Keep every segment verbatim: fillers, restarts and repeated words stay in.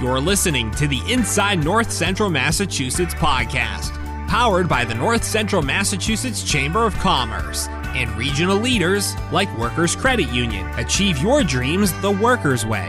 You're listening to the Inside North Central Massachusetts podcast, powered by the North Central Massachusetts Chamber of Commerce and regional leaders like Workers' Credit Union. Achieve your dreams the workers' way.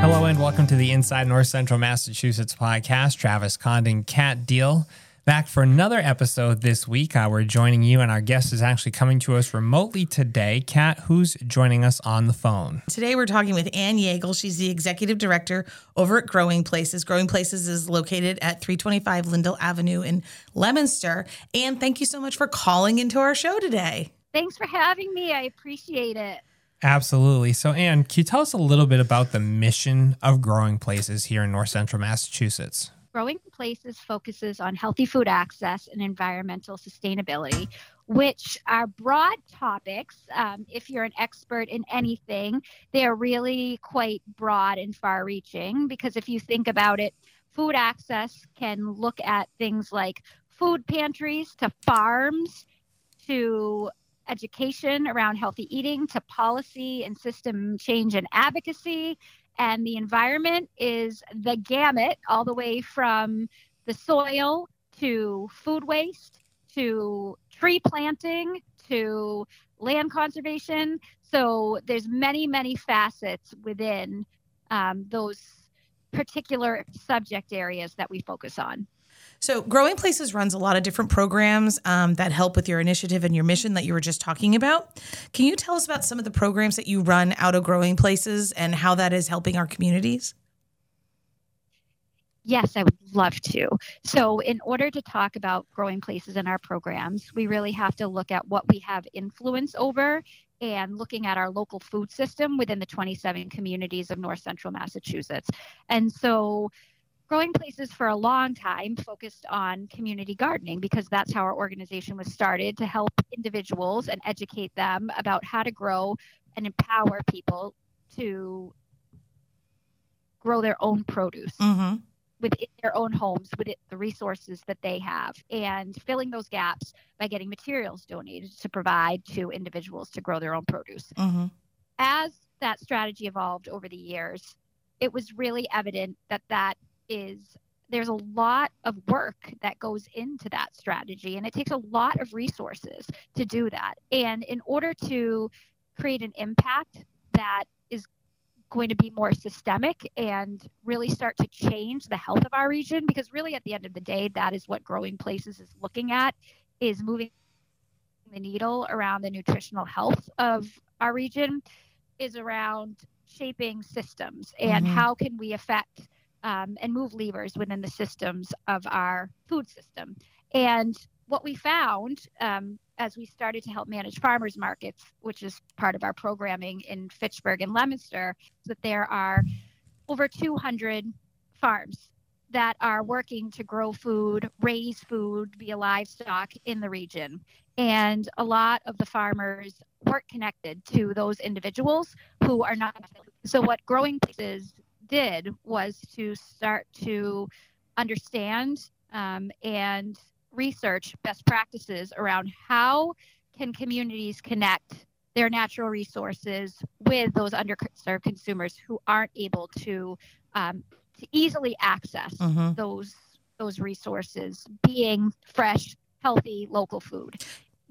Hello and welcome to the Inside North Central Massachusetts podcast. Travis Condon, Kat Deal, back for another episode this week. Uh, we're joining you, and our guest is actually coming to us remotely today. Kat, who's joining us on the phone? Today we're talking with Ayn Yeagle. She's the executive director over at Growing Places. Growing Places is located at three twenty-five Lindell Avenue in Leominster. Ayn, thank you so much for calling into our show today. Thanks for having me. I appreciate it. Absolutely. So, Ayn, can you tell us a little bit about the mission of Growing Places here in North Central Massachusetts? Growing Places focuses on healthy food access and environmental sustainability, which are broad topics. Um, if you're an expert in anything, they are really quite broad and far-reaching, because if you think about it, food access can look at things like food pantries to farms to education around healthy eating to policy and system change and advocacy. And the environment is the gamut, all the way from the soil to food waste to tree planting to land conservation. So there's many, many facets within um, those particular subject areas that we focus on. So Growing Places runs a lot of different programs um, that help with your initiative and your mission that you were just talking about. Can you tell us about some of the programs that you run out of Growing Places and how that is helping our communities? Yes, I would love to. So in order to talk about Growing Places and our programs, we really have to look at what we have influence over and looking at our local food system within the twenty-seven communities of North Central Massachusetts. And so Growing Places for a long time focused on community gardening, because that's how our organization was started, to help individuals and educate them about how to grow and empower people to grow their own produce mm-hmm. within their own homes, with the resources that they have, and filling those gaps by getting materials donated to provide to individuals to grow their own produce. Mm-hmm. As that strategy evolved over the years, it was really evident that that is there's a lot of work that goes into that strategy, and it takes a lot of resources to do that. And in order to create an impact that is going to be more systemic and really start to change the health of our region, because really at the end of the day, that is what Growing Places is looking at, is moving the needle around the nutritional health of our region, is around shaping systems and mm-hmm. how can we affect Um, and move levers within the systems of our food system. And what we found um, as we started to help manage farmers markets, which is part of our programming in Fitchburg and Leominster, that there are over two hundred farms that are working to grow food, raise food via livestock in the region. And a lot of the farmers weren't connected to those individuals who are not. So what Growing Places did was to start to understand um, and research best practices around how can communities connect their natural resources with those underserved consumers who aren't able to um, to easily access mm-hmm. those those resources, being fresh, healthy, local food.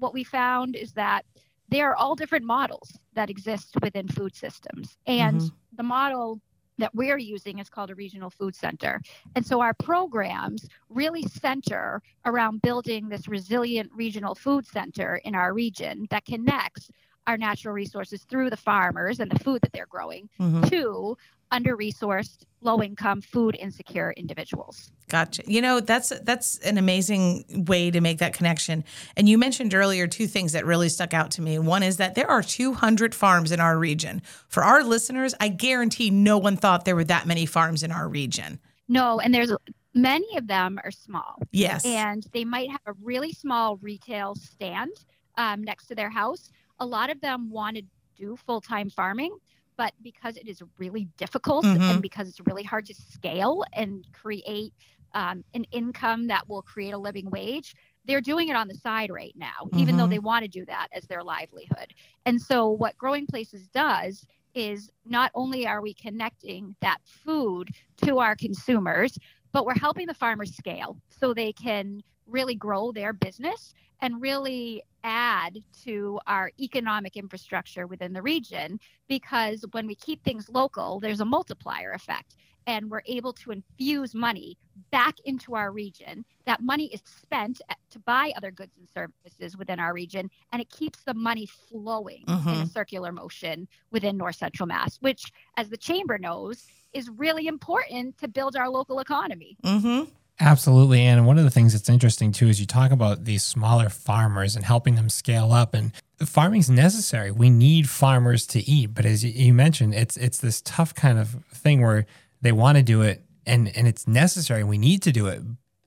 What we found is that there are all different models that exist within food systems, and mm-hmm. the model that we're using is called a regional food center. And so our programs really center around building this resilient regional food center in our region that connects our natural resources through the farmers and the food that they're growing mm-hmm. to under-resourced, low-income, food-insecure individuals. Gotcha. You know, that's that's an amazing way to make that connection. And you mentioned earlier two things that really stuck out to me. One is that there are two hundred farms in our region. For our listeners, I guarantee no one thought there were that many farms in our region. No, and there's many of them are small. Yes. And they might have a really small retail stand um, next to their house. A lot of them want to do full-time farming, but because it is really difficult mm-hmm. and because it's really hard to scale and create um, an income that will create a living wage, they're doing it on the side right now, mm-hmm. even though they want to do that as their livelihood. And so what Growing Places does is not only are we connecting that food to our consumers, but we're helping the farmers scale so they can really grow their business and really add to our economic infrastructure within the region, because when we keep things local, there's a multiplier effect, and we're able to infuse money back into our region. That money is spent to buy other goods and services within our region, and it keeps the money flowing mm-hmm. in a circular motion within North Central Mass, which, as the Chamber knows, is really important to build our local economy. Mm-hmm. Absolutely. And one of the things that's interesting, too, is you talk about these smaller farmers and helping them scale up. And farming is necessary. We need farmers to eat. But as you mentioned, it's it's this tough kind of thing where they want to do it and, and it's necessary. We need to do it.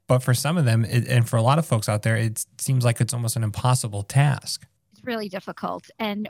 But for some of them, it, and for a lot of folks out there, it seems like it's almost an impossible task. It's really difficult. And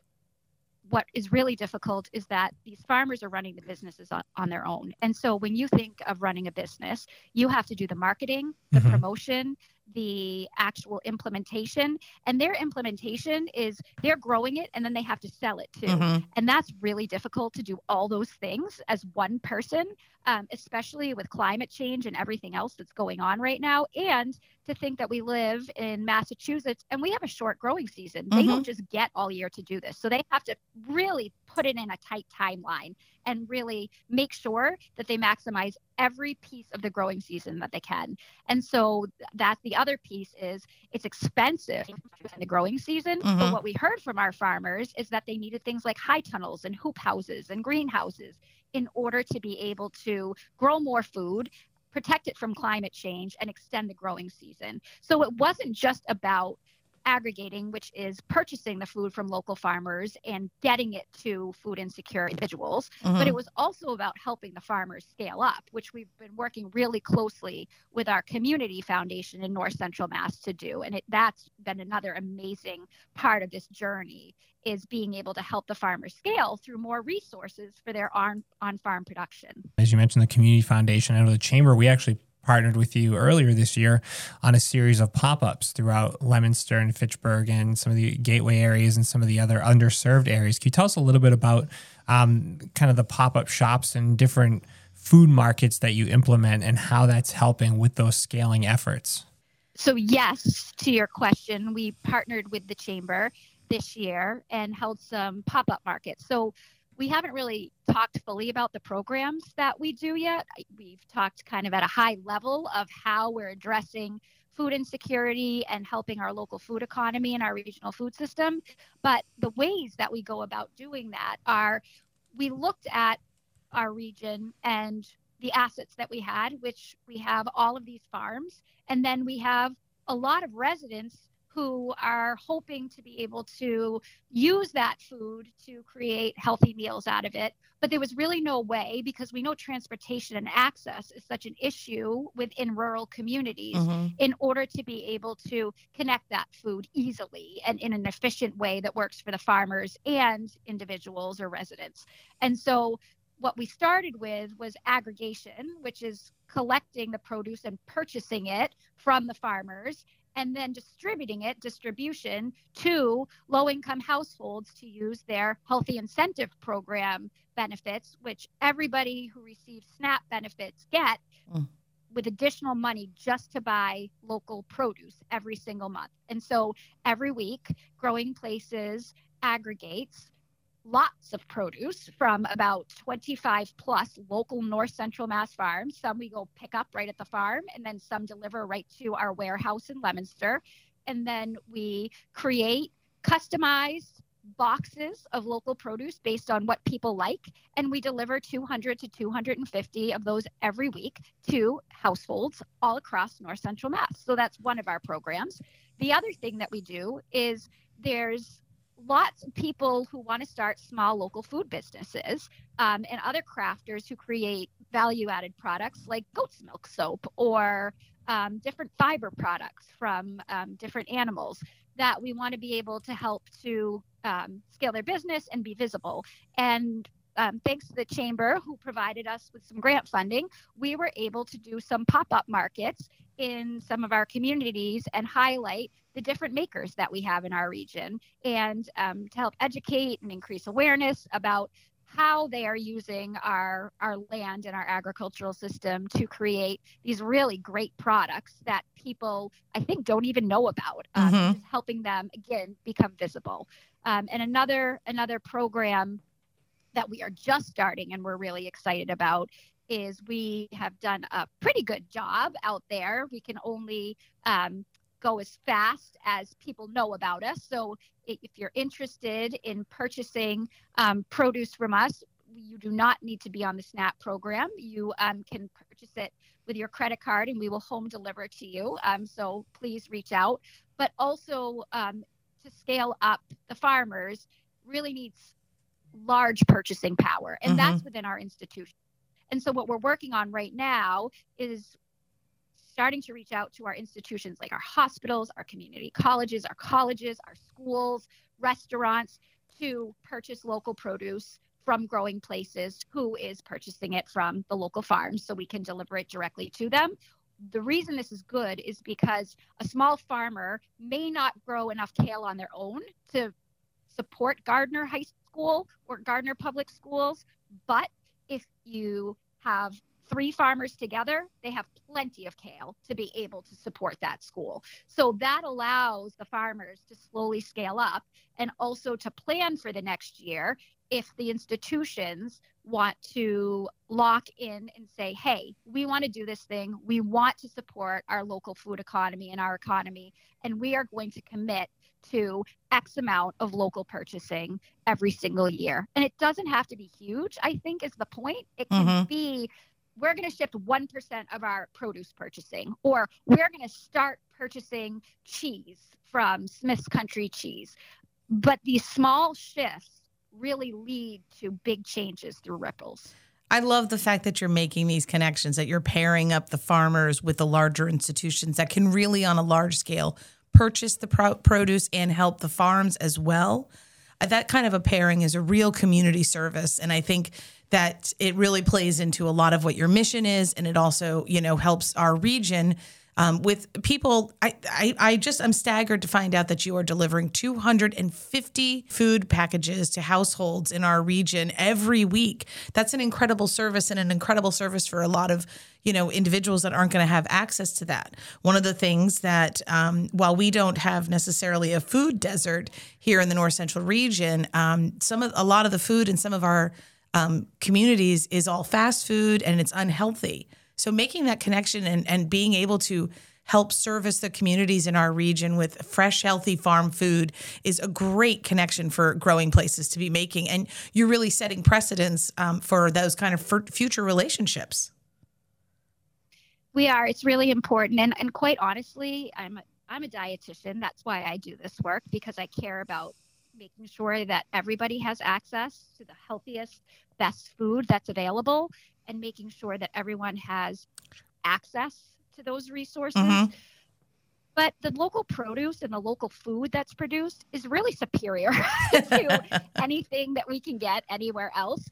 what is really difficult is that these farmers are running the businesses on, on their own. And so when you think of running a business, you have to do the marketing, the mm-hmm. promotion, the actual implementation. And their implementation is they're growing it and then they have to sell it too. Mm-hmm. And that's really difficult to do all those things as one person, um, especially with climate change and everything else that's going on right now. And to think that we live in Massachusetts and we have a short growing season. They mm-hmm. don't just get all year to do this. So they have to really put it in a tight timeline and really make sure that they maximize every piece of the growing season that they can. And so that's the other piece, is it's expensive in the growing season. Mm-hmm. But what we heard from our farmers is that they needed things like high tunnels and hoop houses and greenhouses in order to be able to grow more food, protect it from climate change, and extend the growing season. So it wasn't just about aggregating, which is purchasing the food from local farmers and getting it to food insecure individuals, mm-hmm. but it was also about helping the farmers scale up, which we've been working really closely with our community foundation in North Central Mass to do. And it, that's been another amazing part of this journey, is being able to help the farmers scale through more resources for their on, on-farm production. As you mentioned, the community foundation out of the Chamber, we actually partnered with you earlier this year on a series of pop-ups throughout Leominster and Fitchburg and some of the gateway areas and some of the other underserved areas. Can you tell us a little bit about um, kind of the pop-up shops and different food markets that you implement and how that's helping with those scaling efforts? So yes, to your question, we partnered with the Chamber this year and held some pop-up markets. So we haven't really talked fully about the programs that we do yet. We've talked kind of at a high level of how we're addressing food insecurity and helping our local food economy and our regional food system. But the ways that we go about doing that are, we looked at our region and the assets that we had, which we have all of these farms, and then we have a lot of residents who are hoping to be able to use that food to create healthy meals out of it. But there was really no way, because we know transportation and access is such an issue within rural communities, mm-hmm. in order to be able to connect that food easily and in an efficient way that works for the farmers and individuals or residents. And so what we started with was aggregation, which is collecting the produce and purchasing it from the farmers, and then distributing it, distribution, to low-income households to use their healthy incentive program benefits, which everybody who receives SNAP benefits get mm. with additional money just to buy local produce every single month. And so every week, Growing Places aggregates lots of produce from about twenty-five plus local North Central Mass farms. Some we go pick up right at the farm, and then some deliver right to our warehouse in Leominster. And then we create customized boxes of local produce based on what people like. And we deliver two hundred to two hundred fifty of those every week to households all across North Central Mass. So that's one of our programs. The other thing that we do is there's lots of people who want to start small local food businesses, um, and other crafters who create value-added products like goat's milk soap or um, different fiber products from um, different animals, that we want to be able to help to um, scale their business and be visible. And um, thanks to the Chamber, who provided us with some grant funding, we were able to do some pop-up markets in some of our communities and highlight the different makers that we have in our region, and um, to help educate and increase awareness about how they are using our, our land and our agricultural system to create these really great products that people, I think, don't even know about, um, mm-hmm. just helping them, again, become visible. Um, and another another program that we are just starting and we're really excited about is we have done a pretty good job out there. We can only um, go as fast as people know about us. So if you're interested in purchasing um, produce from us, you do not need to be on the SNAP program. You um, can purchase it with your credit card and we will home deliver it to you. Um, so please reach out. But also um, to scale up, the farmers really needs large purchasing power. And mm-hmm. that's within our institution. And so what we're working on right now is starting to reach out to our institutions like our hospitals, our community colleges, our colleges, our schools, restaurants, to purchase local produce from Growing Places, who is purchasing it from the local farms, so we can deliver it directly to them. The reason this is good is because a small farmer may not grow enough kale on their own to support Gardner High School or Gardner Public Schools, but if you have three farmers together, they have plenty of kale to be able to support that school. So that allows the farmers to slowly scale up and also to plan for the next year if the institutions want to lock in and say, hey, we want to do this thing. We want to support our local food economy and our economy, and we are going to commit to X amount of local purchasing every single year. And it doesn't have to be huge, I think, is the point. It can mm-hmm. be, we're going to shift one percent of our produce purchasing, or we're going to start purchasing cheese from Smith's Country Cheese. But these small shifts really lead to big changes through ripples. I love the fact that you're making these connections, that you're pairing up the farmers with the larger institutions that can really, on a large scale, purchase the pro- produce and help the farms as well. That kind of a pairing is a real community service. And I think that it really plays into a lot of what your mission is. And it also, you know, helps our region um, with people. I, I, I just am staggered to find out that you are delivering two hundred fifty food packages to households in our region every week. That's an incredible service, and an incredible service for a lot of, you know, individuals that aren't going to have access to that. One of the things that, um, while we don't have necessarily a food desert here in the North Central region, um, some of a lot of the food in some of our um, communities is all fast food, and it's unhealthy. So making that connection and, and being able to help service the communities in our region with fresh, healthy farm food is a great connection for Growing Places to be making. And you're really setting precedents um, for those kind of f- future relationships. We are. It's really important. And, and quite honestly, I'm a, I'm a dietitian. That's why I do this work, because I care about making sure that everybody has access to the healthiest, best food that's available, and making sure that everyone has access to those resources. Mm-hmm. But the local produce and the local food that's produced is really superior to anything that we can get anywhere else.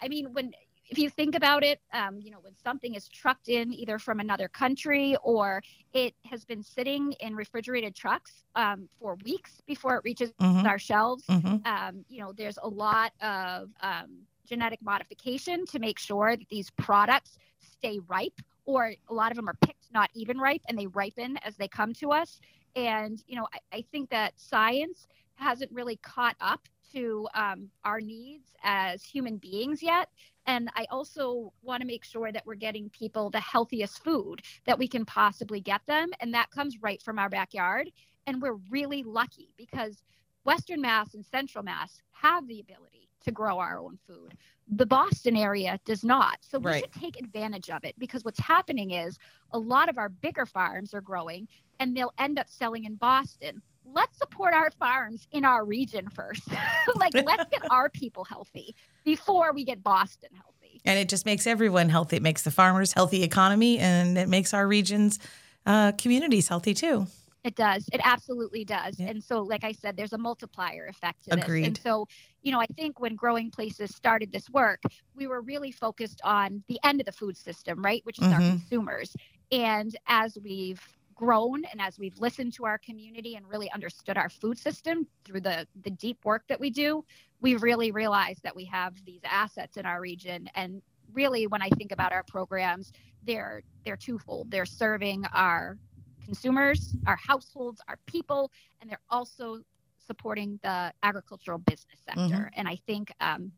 I mean, when... If you think about it, um, you know, when something is trucked in either from another country, or it has been sitting in refrigerated trucks um, for weeks before it reaches mm-hmm. our shelves, mm-hmm. um, you know, there's a lot of um, genetic modification to make sure that these products stay ripe, or a lot of them are picked not even ripe, and they ripen as they come to us. And, you know, I, I think that science hasn't really caught up to um, our needs as human beings yet. And I also want to make sure that we're getting people the healthiest food that we can possibly get them. And that comes right from our backyard. And we're really lucky because Western Mass and Central Mass have the ability to grow our own food. The Boston area does not. So we right. should take advantage of it, because what's happening is a lot of our bigger farms are growing, and they'll end up selling in Boston. Let's support our farms in our region first. Like, let's get our people healthy before we get Boston healthy. And it just makes everyone healthy. It makes the farmers healthy economy, and it makes our region's uh, communities healthy too. It does. It absolutely does. Yeah. And so, like I said, there's a multiplier effect to this. Agreed. And so, you know, I think when Growing Places started this work, we were really focused on the end of the food system, right? Which is mm-hmm. our consumers. And as we've grown, and as we've listened to our community and really understood our food system through the the deep work that we do, we really realize that we have these assets in our region. And really, when I think about our programs, they're they're twofold. They're serving our consumers, our households, our people, and they're also supporting the agricultural business sector. Mm-hmm. And I think um,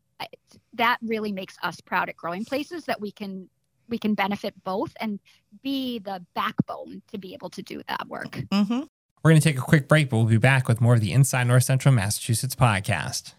that really makes us proud at Growing Places, that we can we can benefit both and be the backbone to be able to do that work. Mm-hmm. We're going to take a quick break, but we'll be back with more of the Inside North Central Massachusetts podcast.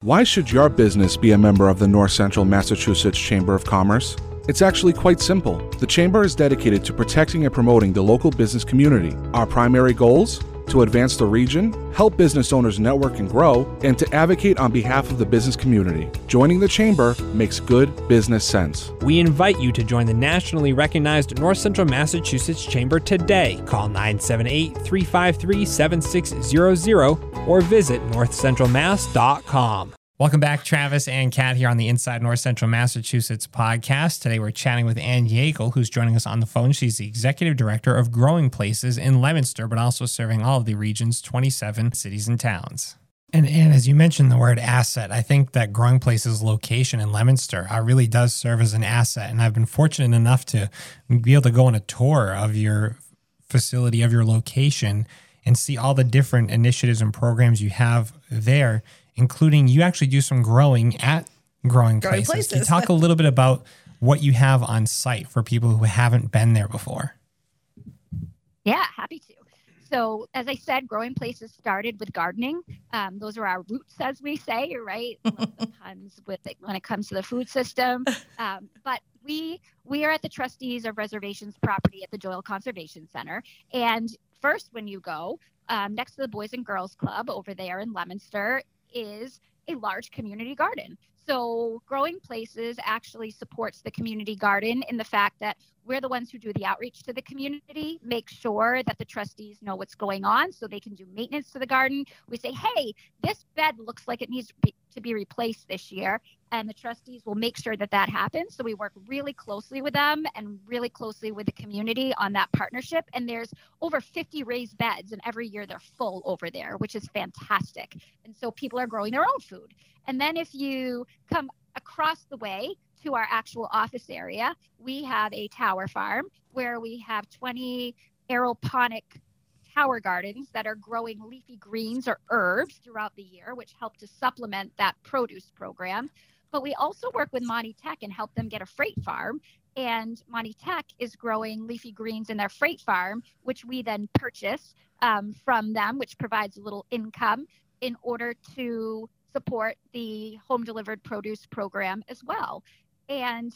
Why should your business be a member of the North Central Massachusetts Chamber of Commerce? It's actually quite simple. The Chamber is dedicated to protecting and promoting the local business community. Our primary goals? To advance the region, help business owners network and grow, and to advocate on behalf of the business community. Joining the Chamber makes good business sense. We invite you to join the nationally recognized North Central Massachusetts Chamber today. Call nine seven eight, three five three, seven six zero zero or visit north central mass dot com. Welcome back, Travis and Kat, here on the Inside North Central Massachusetts podcast. Today we're chatting with Ayn Yeagle, who's joining us on the phone. She's the executive director of Growing Places in Leominster, but also serving all of the region's twenty-seven cities and towns. And, and as you mentioned the word asset, I think that Growing Places' location in Leominster uh, really does serve as an asset. And I've been fortunate enough to be able to go on a tour of your facility, of your location, and see all the different initiatives and programs you have there, including you actually do some growing at Growing, growing Places. places. Can you talk a little bit about what you have on site for people who haven't been there before? Yeah, happy to. So as I said, Growing Places started with gardening. Um, those are our roots, as we say, right? Tons with it when it comes to the food system. Um, but we we are at the Trustees of Reservations property at the Doyle Conservation Center. And first, when you go, um, next to the Boys and Girls Club over there in Leominster, is a large community garden. So Growing Places actually supports the community garden in the fact that we're the ones who do the outreach to the community, make sure that the trustees know what's going on so they can do maintenance to the garden. We say, hey, this bed looks like it needs to be, to be replaced this year, and the trustees will make sure that that happens. So we work really closely with them and really closely with the community on that partnership. And there's over fifty raised beds, and every year they're full over there, which is fantastic. And so people are growing their own food. And then if you come across the way to our actual office area, we have a tower farm where we have twenty aeroponic tower gardens that are growing leafy greens or herbs throughout the year, which help to supplement that produce program. But we also work with Monty Tech and help them get a freight farm. And Monty Tech is growing leafy greens in their freight farm, which we then purchase um, from them, which provides a little income in order to support the home delivered produce program as well. And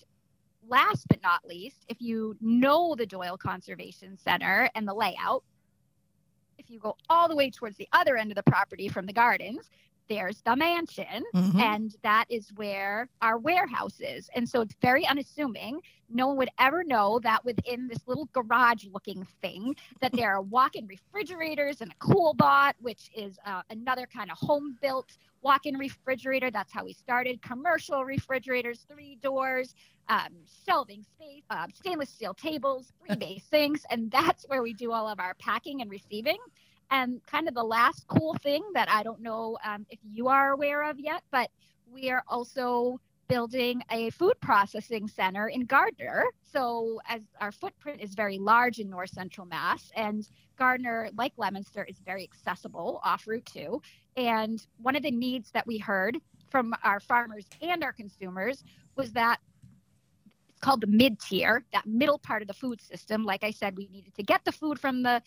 last but not least, if you know the Doyle Conservation Center and the layout, if you go all the way towards the other end of the property from the gardens, there's the mansion, mm-hmm. and that is where our warehouse is. And so it's very unassuming. No one would ever know that within this little garage-looking thing that there are walk-in refrigerators and a cool bot, which is uh, another kind of home-built walk-in refrigerator. That's how we started. Commercial refrigerators, three doors, um, shelving space, uh, stainless steel tables, three bay sinks, and that's where we do all of our packing and receiving. And kind of the last cool thing that I don't know um, if you are aware of yet, but we are also building a food processing center in Gardner. So as our footprint is very large in North Central Mass, and Gardner, like Leominster, is very accessible off Route two. And one of the needs that we heard from our farmers and our consumers was that it's called the mid-tier, that middle part of the food system. Like I said, we needed to get the food from the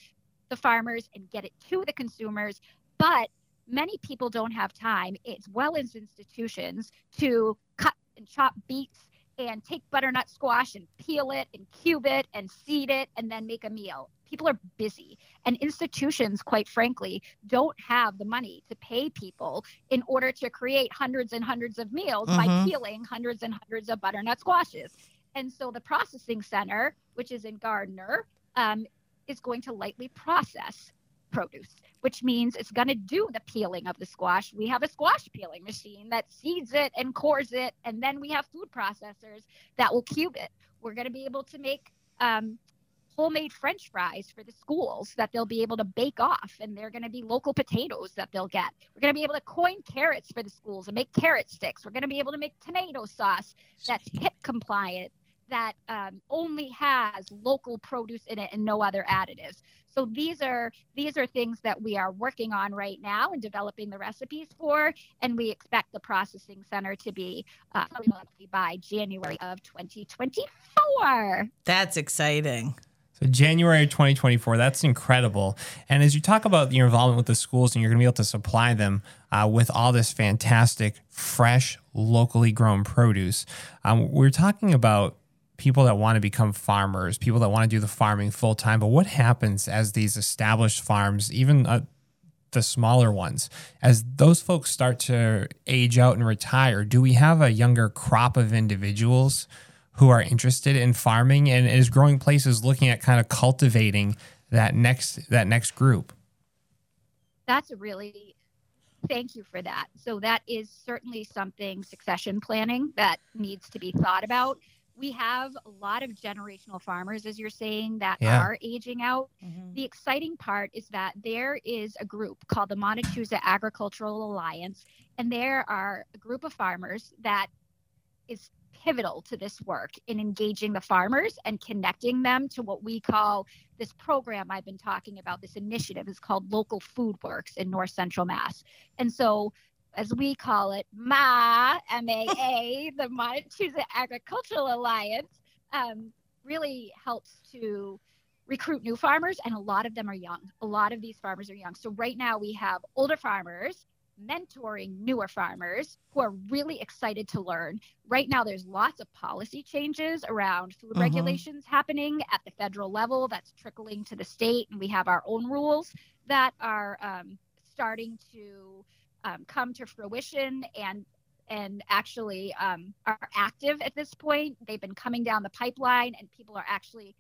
the farmers and get it to the consumers, but many people don't have time, as well as institutions, to cut and chop beets and take butternut squash and peel it and cube it and seed it and then make a meal. People are busy, and institutions, quite frankly, don't have the money to pay people in order to create hundreds and hundreds of meals mm-hmm. by peeling hundreds and hundreds of butternut squashes. And so the processing center, which is in Gardner, um, is going to lightly process produce, which means it's going to do the peeling of the squash. We have a squash peeling machine that seeds it and cores it, and then we have food processors that will cube it. We're going to be able to make um, homemade French fries for the schools that they'll be able to bake off, and they're going to be local potatoes that they'll get. We're going to be able to coin carrots for the schools and make carrot sticks. We're going to be able to make tomato sauce that's H I P compliant, that um, only has local produce in it and no other additives. So these are these are things that we are working on right now and developing the recipes for, and we expect the processing center to be uh, by January of twenty twenty-four. That's exciting. So January of twenty twenty-four, that's incredible. And as you talk about your involvement with the schools and you're going to be able to supply them uh, with all this fantastic, fresh, locally grown produce, um, we're talking about people that want to become farmers, people that want to do the farming full time. But what happens as these established farms, even uh, the smaller ones, as those folks start to age out and retire? Do we have a younger crop of individuals who are interested in farming, and is Growing Places looking at kind of cultivating that next that next group? That's a really Thank you for that. So that is certainly something, succession planning, that needs to be thought about. We have a lot of generational farmers, as you're saying, that yeah. are aging out. Mm-hmm. The exciting part is that there is a group called the Montachusett Agricultural Alliance, and there are a group of farmers that is pivotal to this work in engaging the farmers and connecting them to what we call this program I've been talking about. This initiative is called Local Food Works in North Central Mass. And so, as we call it, M A A, M A A, the Montachusett Agricultural Alliance, um, really helps to recruit new farmers, and a lot of them are young. A lot of these farmers are young. So right now we have older farmers mentoring newer farmers who are really excited to learn. Right now there's lots of policy changes around food uh-huh. regulations happening at the federal level that's trickling to the state, and we have our own rules that are um, starting to Um, come to fruition and and actually um, are active at this point. They've been coming down the pipeline, and people are actually,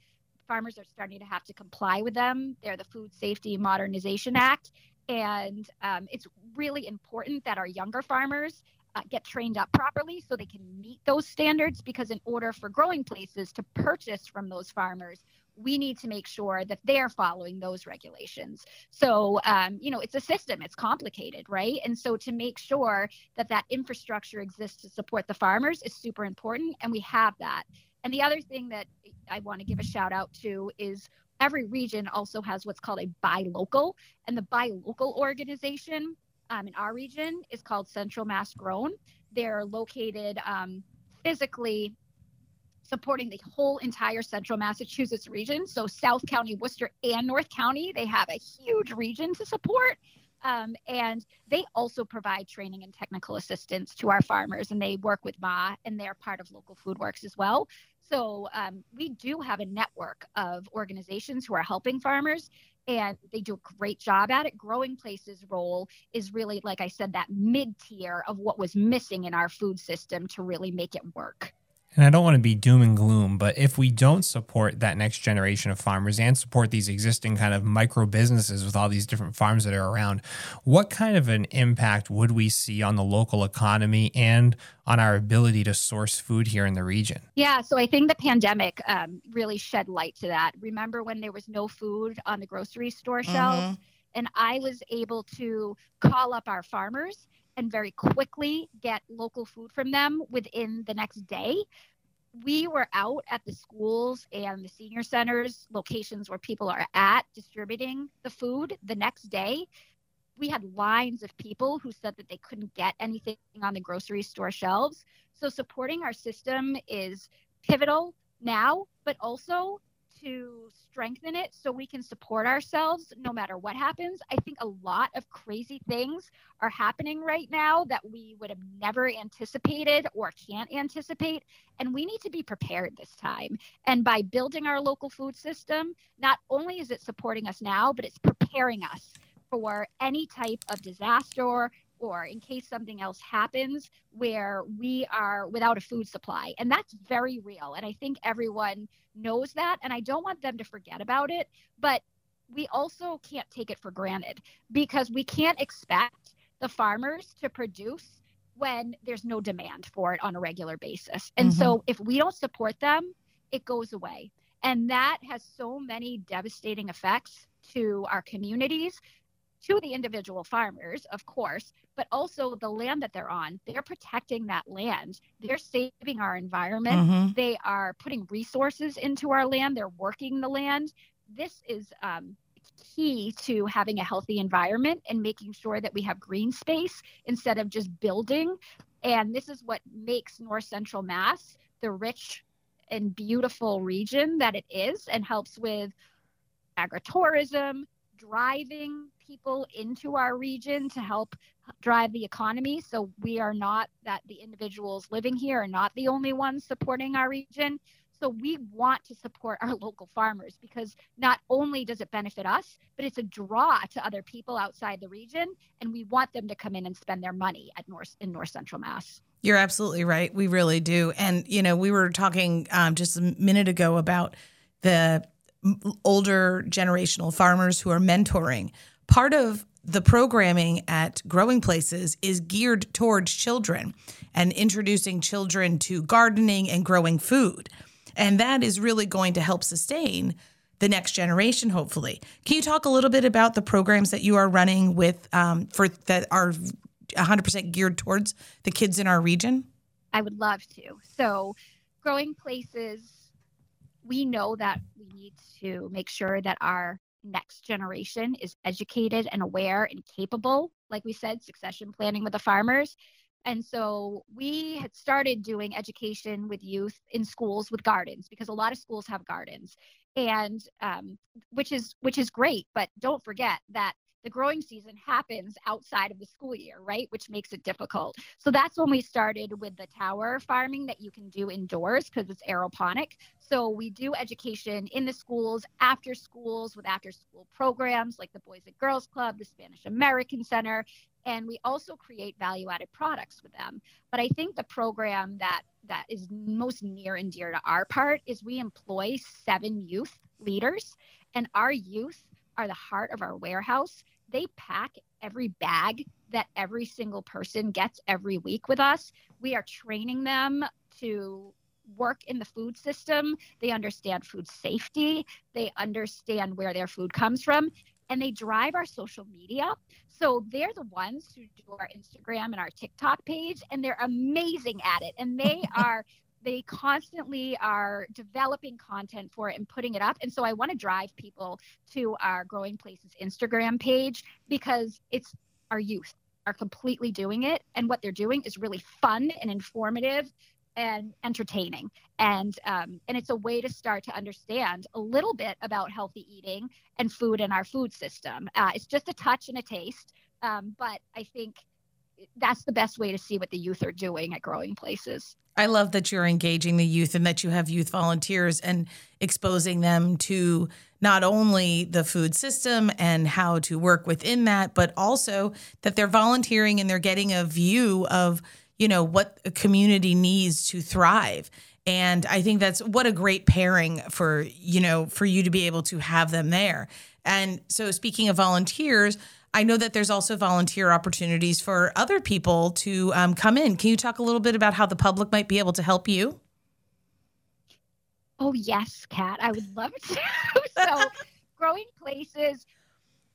farmers are starting to have to comply with them. They're the Food Safety Modernization Act. And um, it's really important that our younger farmers uh, get trained up properly so they can meet those standards, because in order for Growing Places to purchase from those farmers, we need to make sure that they're following those regulations. So, um, you know, it's a system, it's complicated, right? And so to make sure that that infrastructure exists to support the farmers is super important, and we have that. And the other thing that I want to give a shout out to is every region also has what's called a buy local, and the buy local organization um, in our region is called Central Mass Grown. They're located um, physically supporting the whole entire Central Massachusetts region. So South County, Worcester, and North County, they have a huge region to support. Um, and they also provide training and technical assistance to our farmers, and they work with M A A, and they're part of Local Food Works as well. So um, we do have a network of organizations who are helping farmers, and they do a great job at it. Growing Places' role is really, like I said, that mid-tier of what was missing in our food system to really make it work. And I don't want to be doom and gloom, but if we don't support that next generation of farmers and support these existing kind of micro businesses with all these different farms that are around, what kind of an impact would we see on the local economy and on our ability to source food here in the region? Yeah, so I think the pandemic um, really shed light to that. Remember when there was no food on the grocery store mm-hmm. shelves? And I was able to call up our farmers and very quickly get local food from them within the next day. We were out at the schools and the senior centers, locations where people are at, distributing the food the next day. We had lines of people who said that they couldn't get anything on the grocery store shelves. So supporting our system is pivotal now, but also to strengthen it so we can support ourselves no matter what happens. I think a lot of crazy things are happening right now that we would have never anticipated or can't anticipate, and we need to be prepared this time. And by building our local food system, not only is it supporting us now, but it's preparing us for any type of disaster or in case something else happens where we are without a food supply. And that's very real. And I think everyone knows that. And I don't want them to forget about it. But we also can't take it for granted, because we can't expect the farmers to produce when there's no demand for it on a regular basis. And mm-hmm. so if we don't support them, it goes away. And that has so many devastating effects to our communities, to the individual farmers, of course, but also the land that they're on. They're protecting that land. They're saving our environment. Mm-hmm. They are putting resources into our land. They're working the land. This is um, key to having a healthy environment and making sure that we have green space instead of just building. And this is what makes North Central Mass the rich and beautiful region that it is, and helps with agritourism, driving people into our region to help drive the economy. So we are not that the individuals living here are not the only ones supporting our region. So we want to support our local farmers, because not only does it benefit us, but it's a draw to other people outside the region. And we want them to come in and spend their money at North in North Central Mass. You're absolutely right. We really do. And, you know, we were talking um, just a minute ago about the older generational farmers who are mentoring. Part of the programming at Growing Places is geared towards children and introducing children to gardening and growing food. And that is really going to help sustain the next generation, hopefully. Can you talk a little bit about the programs that you are running with um, for that are one hundred percent geared towards the kids in our region? I would love to. So Growing Places, we know that we need to make sure that our next generation is educated and aware and capable, like we said, succession planning with the farmers. And so we had started doing education with youth in schools with gardens, because a lot of schools have gardens, and um, which is which is great. But don't forget that the growing season happens outside of the school year, right? Which makes it difficult. So that's when we started with the tower farming that you can do indoors, because it's aeroponic. So we do education in the schools, after schools, with after school programs like the Boys and Girls Club, the Spanish American Center. And we also create value-added products with them. But I think the program that that is most near and dear to our part is we employ seven youth leaders, and our youth are the heart of our warehouse. They pack every bag that every single person gets every week with us. We are training them to work in the food system. They understand food safety. They understand where their food comes from. And they drive our social media. So they're the ones who do our Instagram and our TikTok page, and they're amazing at it. And they are, they constantly are developing content for it and putting it up. And so I want to drive people to our Growing Places Instagram page, because it's our youth are completely doing it. And what they're doing is really fun and informative and entertaining. And um, and it's a way to start to understand a little bit about healthy eating and food in our food system. Uh, it's just a touch and a taste. Um, but I think that's the best way to see what the youth are doing at Growing Places. I love that you're engaging the youth and that you have youth volunteers and exposing them to not only the food system and how to work within that, but also that they're volunteering and they're getting a view of, you know, what a community needs to thrive. And I think that's what a great pairing for, you know, for you to be able to have them there. And so speaking of volunteers, I know that there's also volunteer opportunities for other people to um, come in. Can you talk a little bit about how the public might be able to help you? Oh, yes, Kat, I would love to. So Growing Places,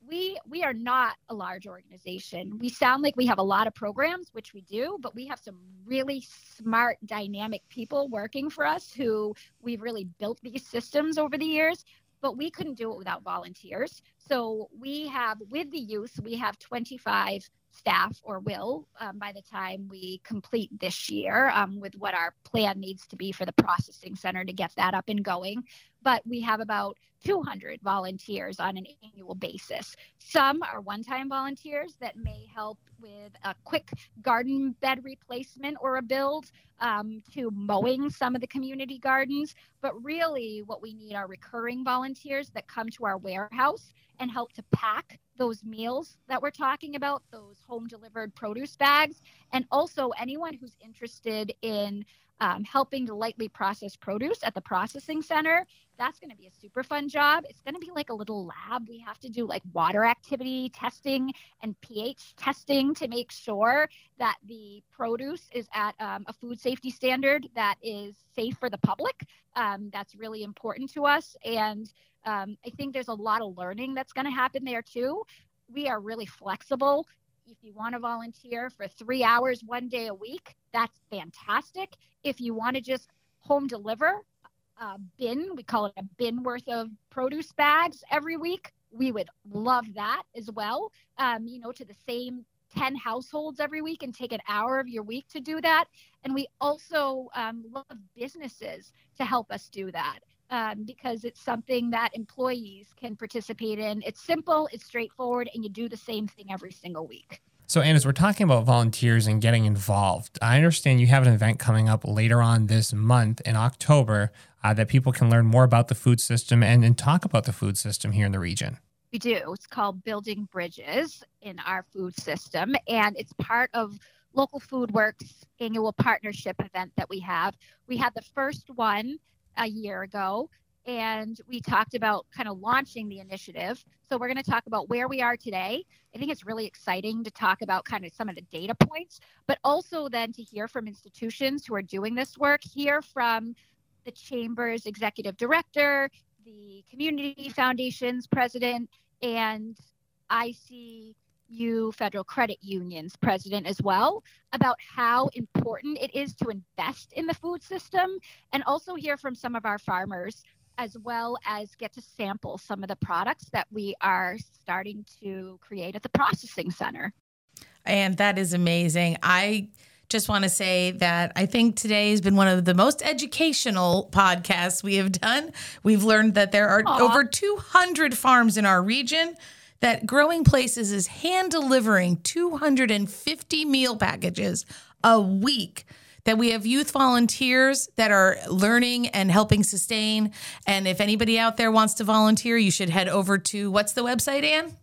We we are not a large organization. We sound like we have a lot of programs, which we do, but we have some really smart, dynamic people working for us who we've really built these systems over the years, but we couldn't do it without volunteers. So we have, with the youth, we have twenty-five staff, or will, um, by the time we complete this year, um, with what our plan needs to be for the processing center to get that up and going. But we have about two hundred volunteers on an annual basis. Some are one-time volunteers that may help with a quick garden bed replacement or a build, um, to mowing some of the community gardens. But really what we need are recurring volunteers that come to our warehouse and help to pack those meals that we're talking about, those home delivered produce bags, and also anyone who's interested in um, helping to lightly process produce at the processing center. That's going to be a super fun job. It's going to be like a little lab. We have to do like water activity testing and pH testing to make sure that the produce is at um, a food safety standard that is safe for the public. Um, that's really important to us. And um, I think there's a lot of learning that's going to happen there too. We are really flexible. If you want to volunteer for three hours, one day a week, that's fantastic. If you want to just home deliver a bin, we call it a bin worth of produce bags every week, we would love that as well. Um, you know, to the same ten households every week, and take an hour of your week to do that. And we also um, love businesses to help us do that. Um, because it's something that employees can participate in. It's simple, it's straightforward, and you do the same thing every single week. So, Ann, as we're talking about volunteers and getting involved, I understand you have an event coming up later on this month in October uh, that people can learn more about the food system and, and talk about the food system here in the region. We do. It's called Building Bridges in Our Food System, and it's part of Local Food Works' annual partnership event that we have. We had the first one a year ago, and we talked about kind of launching the initiative. So we're going to talk about where we are today. I think it's really exciting to talk about kind of some of the data points, but also then to hear from institutions who are doing this work, hear from the Chamber's executive director, the community foundation's president, and I C U Federal Credit Union's president as well, about how important it is to invest in the food system, and also hear from some of our farmers, as well as get to sample some of the products that we are starting to create at the processing center. And that is amazing. I just want to say that I think today has been one of the most educational podcasts we have done. We've learned that there are Aww. over two hundred farms in our region, that Growing Places is hand-delivering two hundred fifty meal packages a week, that we have youth volunteers that are learning and helping sustain. And if anybody out there wants to volunteer, you should head over to, what's the website, Ann?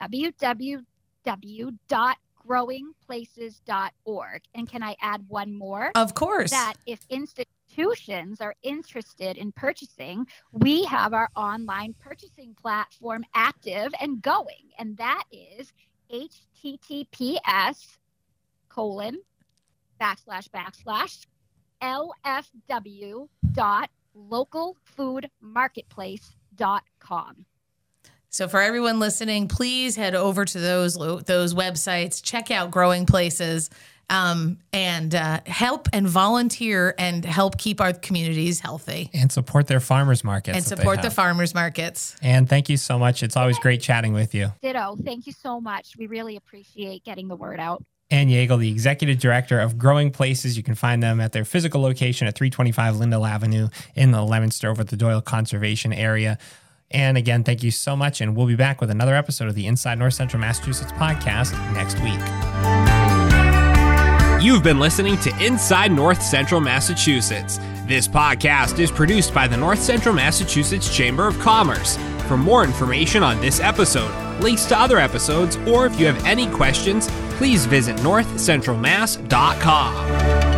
w w w dot growing places dot org. And can I add one more? Of course. That if instant... institutions are interested in purchasing, we have our online purchasing platform active and going, and that is https colon backslash backslash lfw dot localfoodmarketplace dot com. So for everyone listening, please head over to those those websites, check out Growing Places, Um, and uh, help and volunteer and help keep our communities healthy. And support their farmers markets. And support the farmers markets. And thank you so much. It's always great chatting with you. Ditto. Thank you so much. We really appreciate getting the word out. Ayn Yeagle, the executive director of Growing Places. You can find them at their physical location at three twenty-five Lindell Avenue in the Leominster over at the Doyle Conservation Area. And again, thank you so much. And we'll be back with another episode of the Inside North Central Massachusetts podcast next week. You've been listening to Inside North Central Massachusetts. This podcast is produced by the North Central Massachusetts Chamber of Commerce. For more information on this episode, links to other episodes, or if you have any questions, please visit north central mass dot com.